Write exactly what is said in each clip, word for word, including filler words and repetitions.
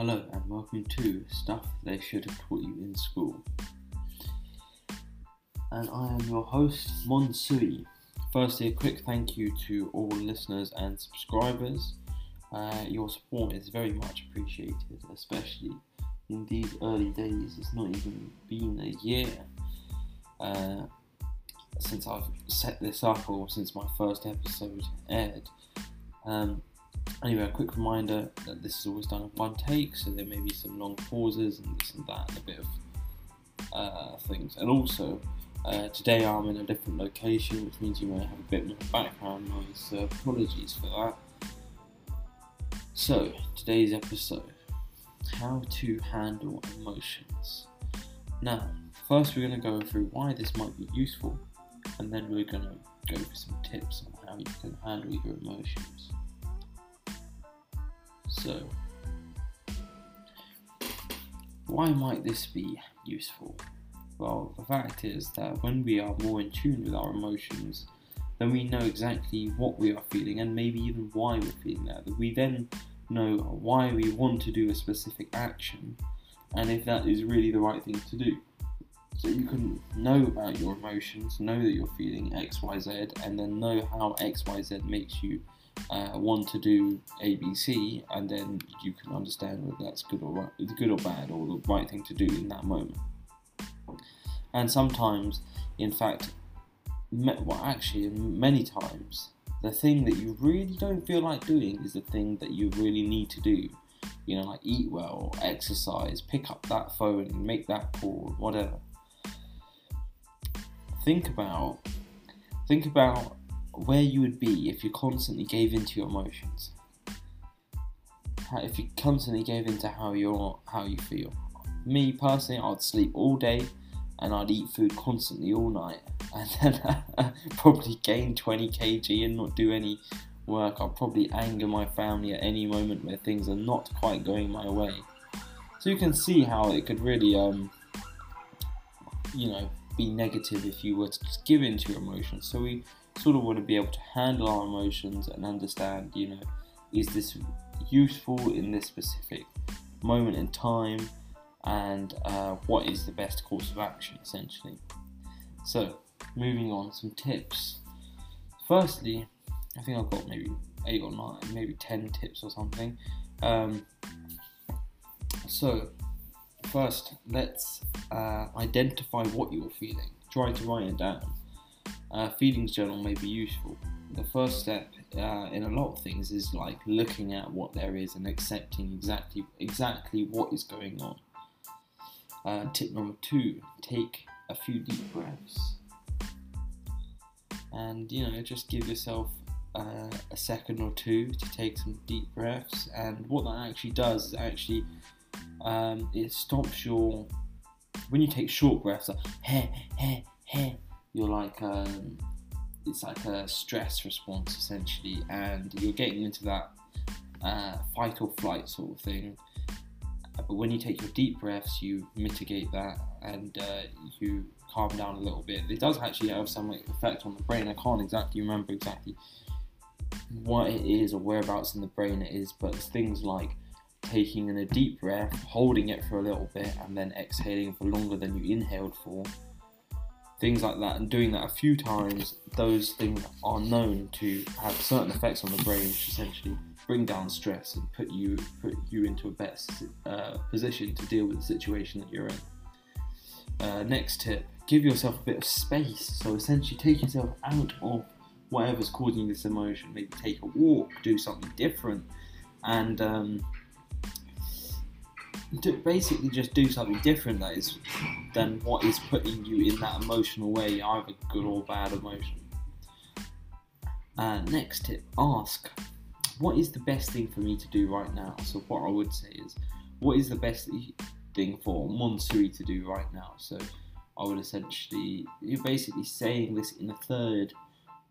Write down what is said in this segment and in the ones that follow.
Hello and welcome to Stuff They Should Have Taught You in School. And I am your host, Monsui. Firstly, a quick thank you to all listeners and subscribers. Uh, your support is very much appreciated, especially in these early days. It's not even been a year uh, since I've set this up or since my first episode aired. Um, Anyway, a quick reminder that this is always done in one take, so there may be some long pauses and this and that and a bit of uh, things. And also, uh, today I'm in a different location, which means you may have a bit more background noise, so apologies for that. So, today's episode, how to handle emotions. Now, first we're going to go through why this might be useful, and then we're going to go through some tips on how you can handle your emotions. So, why might this be useful? Well, the fact is that when we are more in tune with our emotions, then we know exactly what we are feeling and maybe even why we're feeling that. We then know why we want to do a specific action and if that is really the right thing to do. So you can know about your emotions, know that you're feeling X, Y, Z, and then know how X, Y, Z makes you Uh, want to do A B C, and then you can understand whether that's good or right, good or bad, or the right thing to do in that moment. And sometimes, in fact, me- well, actually, many times, the thing that you really don't feel like doing is the thing that you really need to do. You know, like eat well, exercise, pick up that phone, and make that call, whatever. Think about, think about. where you would be if you constantly gave in to your emotions, if you constantly gave in to how you're, how you feel. Me personally, I'd sleep all day and I'd eat food constantly all night, and then I'd probably gain twenty kilograms and not do any work. I'd probably anger my family at any moment where things are not quite going my way. So you can see how it could really, um, you know, be negative if you were to just give in to your emotions. So we sort of want to be able to handle our emotions and understand, you know, is this useful in this specific moment in time, and uh, what is the best course of action, essentially. So, moving on, some tips. Firstly, I think I've got maybe eight or nine, maybe ten tips or something. Um, so, first, let's uh, identify what you're feeling. Try to write it down. Uh, feelings journal may be useful. The first step uh, in a lot of things is like looking at what there is and accepting exactly exactly what is going on. Uh, tip number two, take a few deep breaths. And, you know, just give yourself uh, a second or two to take some deep breaths. And what that actually does is actually, um, it stops your, when you take short breaths, like, heh, heh, heh, you're like, um, it's like a stress response essentially, and you're getting into that uh, fight or flight sort of thing. But when you take your deep breaths, you mitigate that and uh, you calm down a little bit. It does actually have some effect on the brain. I can't exactly remember exactly what it is or whereabouts in the brain it is, but it's things like taking in a deep breath, holding it for a little bit, and then exhaling for longer than you inhaled for. Things like that, and doing that a few times, those things are known to have certain effects on the brain, which essentially bring down stress and put you put you into a better uh, position to deal with the situation that you're in. Uh, next tip, give yourself a bit of space. So essentially take yourself out of whatever's causing this emotion. Maybe take a walk, do something different, and um, do, basically just do something different that is than what is putting you in that emotional way, either good or bad emotion. Uh, next tip, ask, what is the best thing for me to do right now? So what I would say is, what is the best thing for Monsui to do right now? So I would essentially, you're basically saying this in the third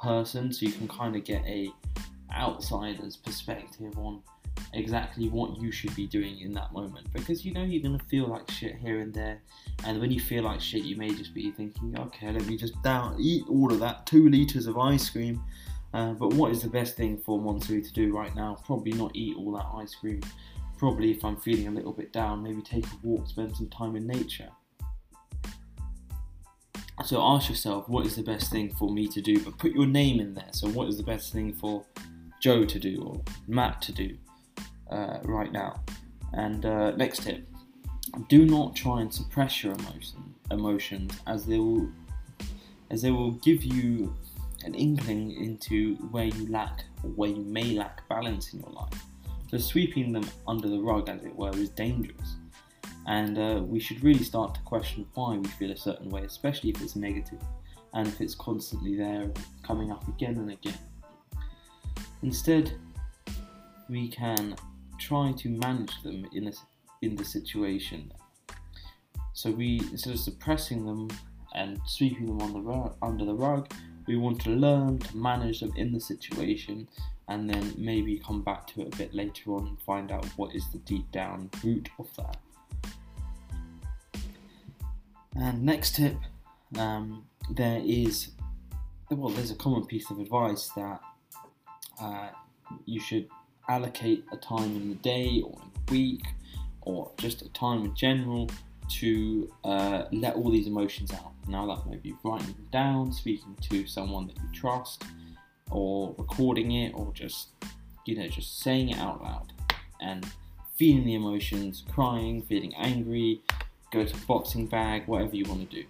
person, so you can kind of get a outsider's perspective on exactly what you should be doing in that moment, because you know you're going to feel like shit here and there, and when you feel like shit you may just be thinking, okay, let me just down eat all of that two litres of ice cream, uh, but what is the best thing for Monsui to do right now? Probably not eat all that ice cream, Probably if I'm feeling a little bit down, maybe take a walk, spend some time in nature. So ask yourself, what is the best thing for me to do? But put your name in there. So what is the best thing for Joe to do or Matt to do uh, right now? And uh, next tip, do not try and suppress your emotion, emotions as they will as they will give you an inkling into where you lack or where you may lack balance in your life. So sweeping them under the rug, as it were, is dangerous. And uh, we should really start to question why we feel a certain way, especially if it's negative and if it's constantly there, coming up again and again. Instead, we can try to manage them in, a, in the situation. So we, instead of suppressing them and sweeping them on the rug, under the rug, we want to learn to manage them in the situation, and then maybe come back to it a bit later on and find out what is the deep down root of that. And next tip, um, there is, well, there's a common piece of advice that uh, you should allocate a time in the day or in the week or just a time in general to uh, let all these emotions out. Now that may be writing them down, speaking to someone that you trust, or recording it, or just, you know, just saying it out loud and feeling the emotions, crying, feeling angry, go to a boxing bag, whatever you want to do.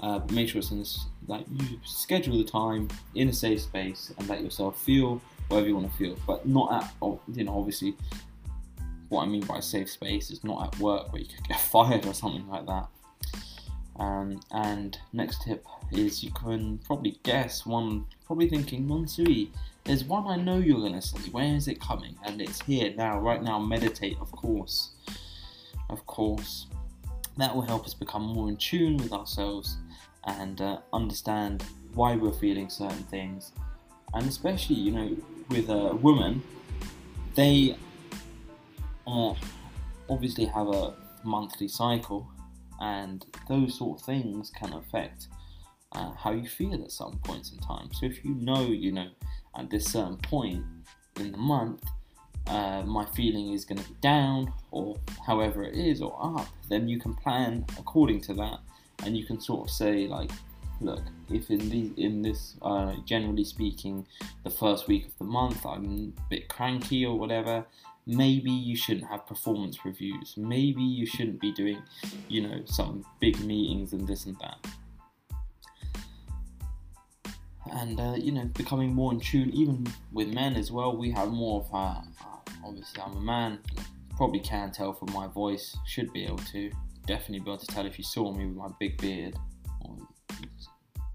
Uh, but make sure it's in this, like, you schedule the time in a safe space and let yourself feel whatever you want to feel, but not at, you know, obviously what I mean by safe space is not at work where you could get fired or something like that. Um, and next tip is, you can probably guess one, probably thinking, Monsui, there's one I know you're going to say, where is it coming? And it's here, now, right now, meditate, of course. Of course. That will help us become more in tune with ourselves and uh, understand why we're feeling certain things. And especially, you know, with a woman, they uh, obviously have a monthly cycle, and those sort of things can affect uh, how you feel at some points in time. So if you know, you know, at this certain point in the month, Uh, my feeling is going to be down, or however it is, or up, then you can plan according to that, and you can sort of say, like, look, if in these, in this, uh, generally speaking, the first week of the month I'm a bit cranky or whatever, maybe you shouldn't have performance reviews, maybe you shouldn't be doing, you know, some big meetings and this and that. And uh, you know, becoming more in tune, even with men as well. We have more of our, obviously I'm a man, probably can tell from my voice, should be able to, definitely be able to tell if you saw me with my big beard, or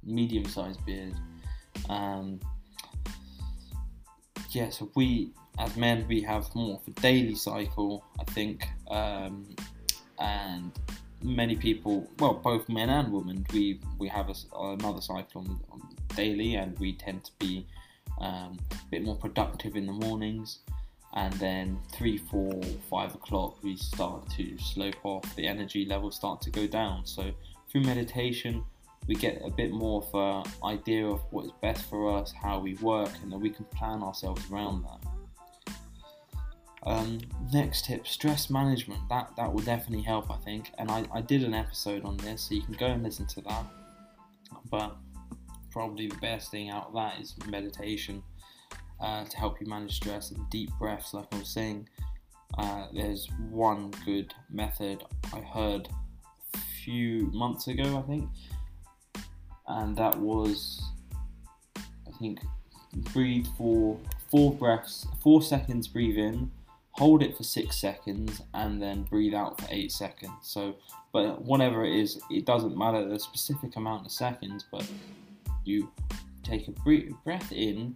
medium sized beard. Um, yeah, so we, as men, we have more of a daily cycle, I think, um, and many people, well, both men and women, we, we have a, another cycle on, on daily, and we tend to be um, a bit more productive in the mornings, and then three, four, five o'clock we start to slope off, the energy levels start to go down. So through meditation we get a bit more of an idea of what is best for us, how we work, and then we can plan ourselves around that. Um, next tip, stress management, that, that will definitely help, I think, and I, I did an episode on this, so you can go and listen to that. But probably the best thing out of that is meditation uh, to help you manage stress, and deep breaths, like I was saying. Uh, there's one good method I heard a few months ago, I think, and that was, I think, breathe for four breaths, four seconds, breathe in, hold it for six seconds, and then breathe out for eight seconds. So, but whatever it is, it doesn't matter the specific amount of seconds, but you take a breath in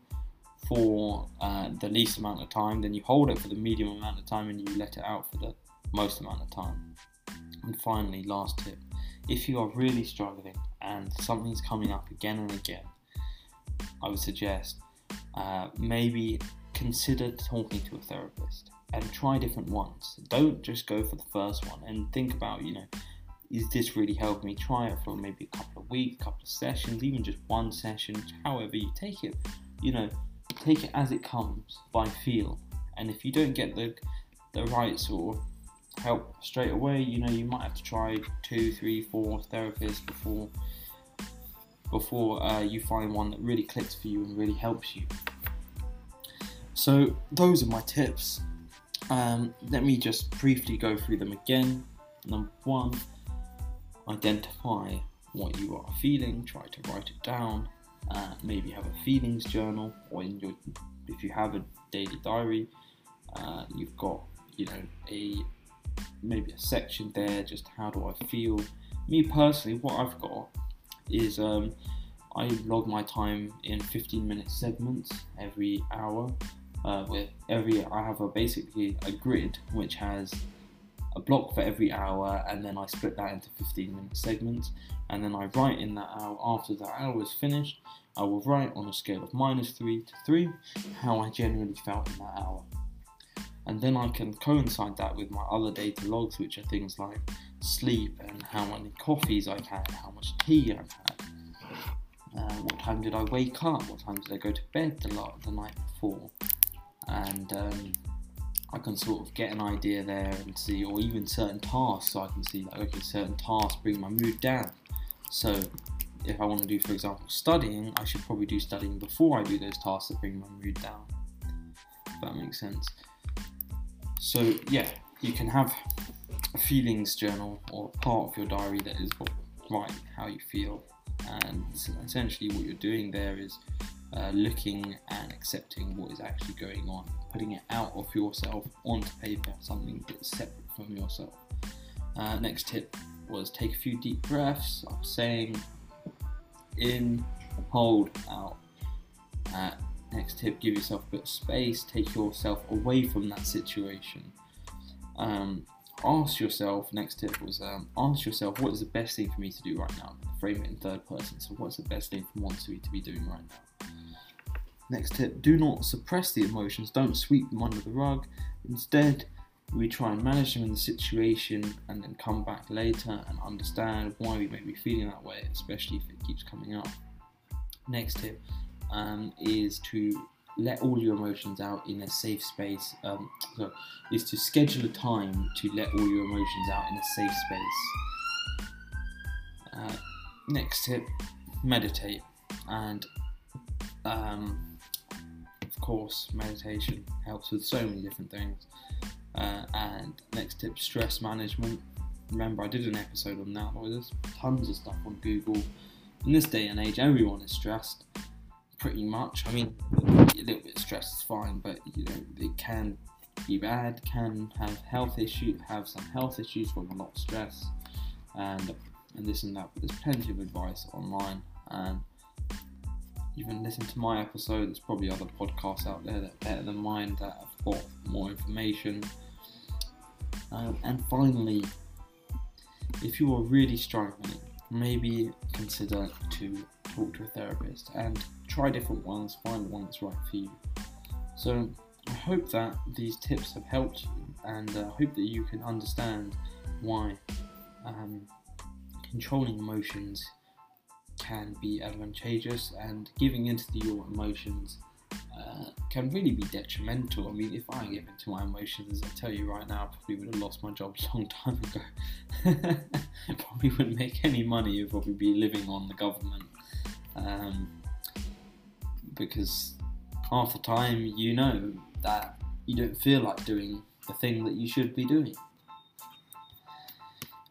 for uh, the least amount of time, then you hold it for the medium amount of time, and you let it out for the most amount of time. And finally, last tip, if you are really struggling and something's coming up again and again, I would suggest uh, maybe consider talking to a therapist and try different ones. Don't just go for the first one, and think about, you know, is this really helping me? Try it for maybe a couple of weeks, a couple of sessions, even just one session, however you take it. You know, take it as it comes, by feel. And if you don't get the the right sort of help straight away. You know, you might have to try two, three, four therapists before before uh, you find one that really clicks for you and really helps you. So those are my tips. Um, let me just briefly go through them again. Number one, identify what you are feeling, try to write it down, uh, maybe have a feelings journal, or in your, if you have a daily diary, uh, you've got, you know, a maybe a section there, just how do I feel. Me personally, what I've got is um, I log my time in fifteen minute segments every hour, uh, where every I have a basically a grid which has a block for every hour, and then I split that into fifteen minute segments, and then I write in that hour. After that hour is finished, I will write on a scale of minus three to three how I generally felt in that hour, and then I can coincide that with my other data logs, which are things like sleep and how many coffees I've had, how much tea I've had, uh, what time did I wake up, what time did I go to bed the, lot, the night before, and um, I can sort of get an idea there and see, or even certain tasks, so I can see that, okay, certain tasks bring my mood down. So if I want to do, for example, studying, I should probably do studying before I do those tasks that bring my mood down, if that makes sense. So yeah, you can have a feelings journal or part of your diary that is right how you feel, and essentially what you're doing there is Uh, looking and accepting what is actually going on, putting it out of yourself onto paper, something that's separate from yourself. Uh, next tip was take a few deep breaths. I'm saying in, hold, out. Uh, next tip, give yourself a bit of space, take yourself away from that situation. Um, ask yourself, next tip was um, ask yourself, what is the best thing for me to do right now? Frame it in third person, so what's the best thing for Monsui to be doing right now? Next tip, do not suppress the emotions, don't sweep them under the rug. Instead, we try and manage them in the situation and then come back later and understand why we may be feeling that way, especially if it keeps coming up. Next tip um, is to let all your emotions out in a safe space, um, so is to schedule a time to let all your emotions out in a safe space. Uh, next tip, meditate. And um, of course, meditation helps with so many different things. Uh, and next tip, stress management. Remember, I did an episode on that. Well, there's tons of stuff on Google. In this day and age, everyone is stressed, pretty much. I mean, a little bit of stress is fine, but you know, it can be bad. Can have health issues, have some health issues from a lot of stress, and and this and that. But there's plenty of advice online, and you can listen to my episode. There's probably other podcasts out there that are better than mine that have got more information. Um, and finally, if you are really struggling, maybe consider to talk to a therapist and try different ones, find one that's right for you. So I hope that these tips have helped you, and I uh, hope that you can understand why um, controlling emotions can be advantageous, and giving into the, your emotions uh, can really be detrimental. I mean, if I give into my emotions, I tell you right now, I probably would have lost my job a long time ago. I probably wouldn't make any money. I'd probably be living on the government, um, because half the time you know that you don't feel like doing the thing that you should be doing.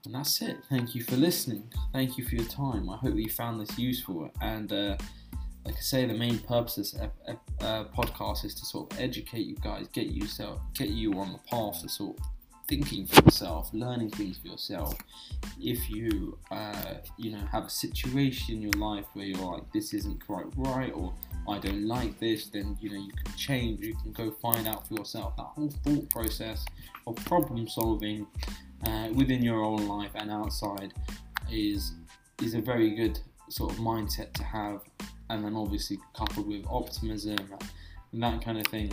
And that's it. Thank you for listening. Thank you for your time. I hope you found this useful. And uh, like I say, the main purpose of this ep- ep- uh, podcast is to sort of educate you guys, get yourself, get you on the path to sort of thinking for yourself, learning things for yourself. If you, uh, you know, have a situation in your life where you're like, this isn't quite right, or I don't like this, then you know you can change. You can go find out for yourself. That whole thought process of problem solving Uh, within your own life and outside is is a very good sort of mindset to have, and then obviously coupled with optimism and that kind of thing,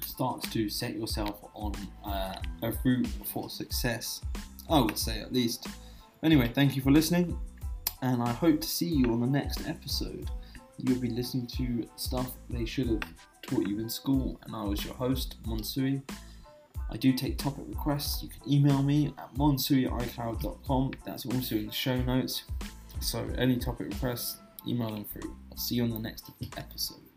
starts to set yourself on uh, a route for success, I would say, at least. Anyway, thank you for listening, and I hope to see you on the next episode. You'll be listening to stuff they should have taught you in school, and I was your host, Monsui. I do take topic requests. You can email me at monsui at icloud dot com. That's also in the show notes. So any topic requests, email them through. I'll see you on the next episode.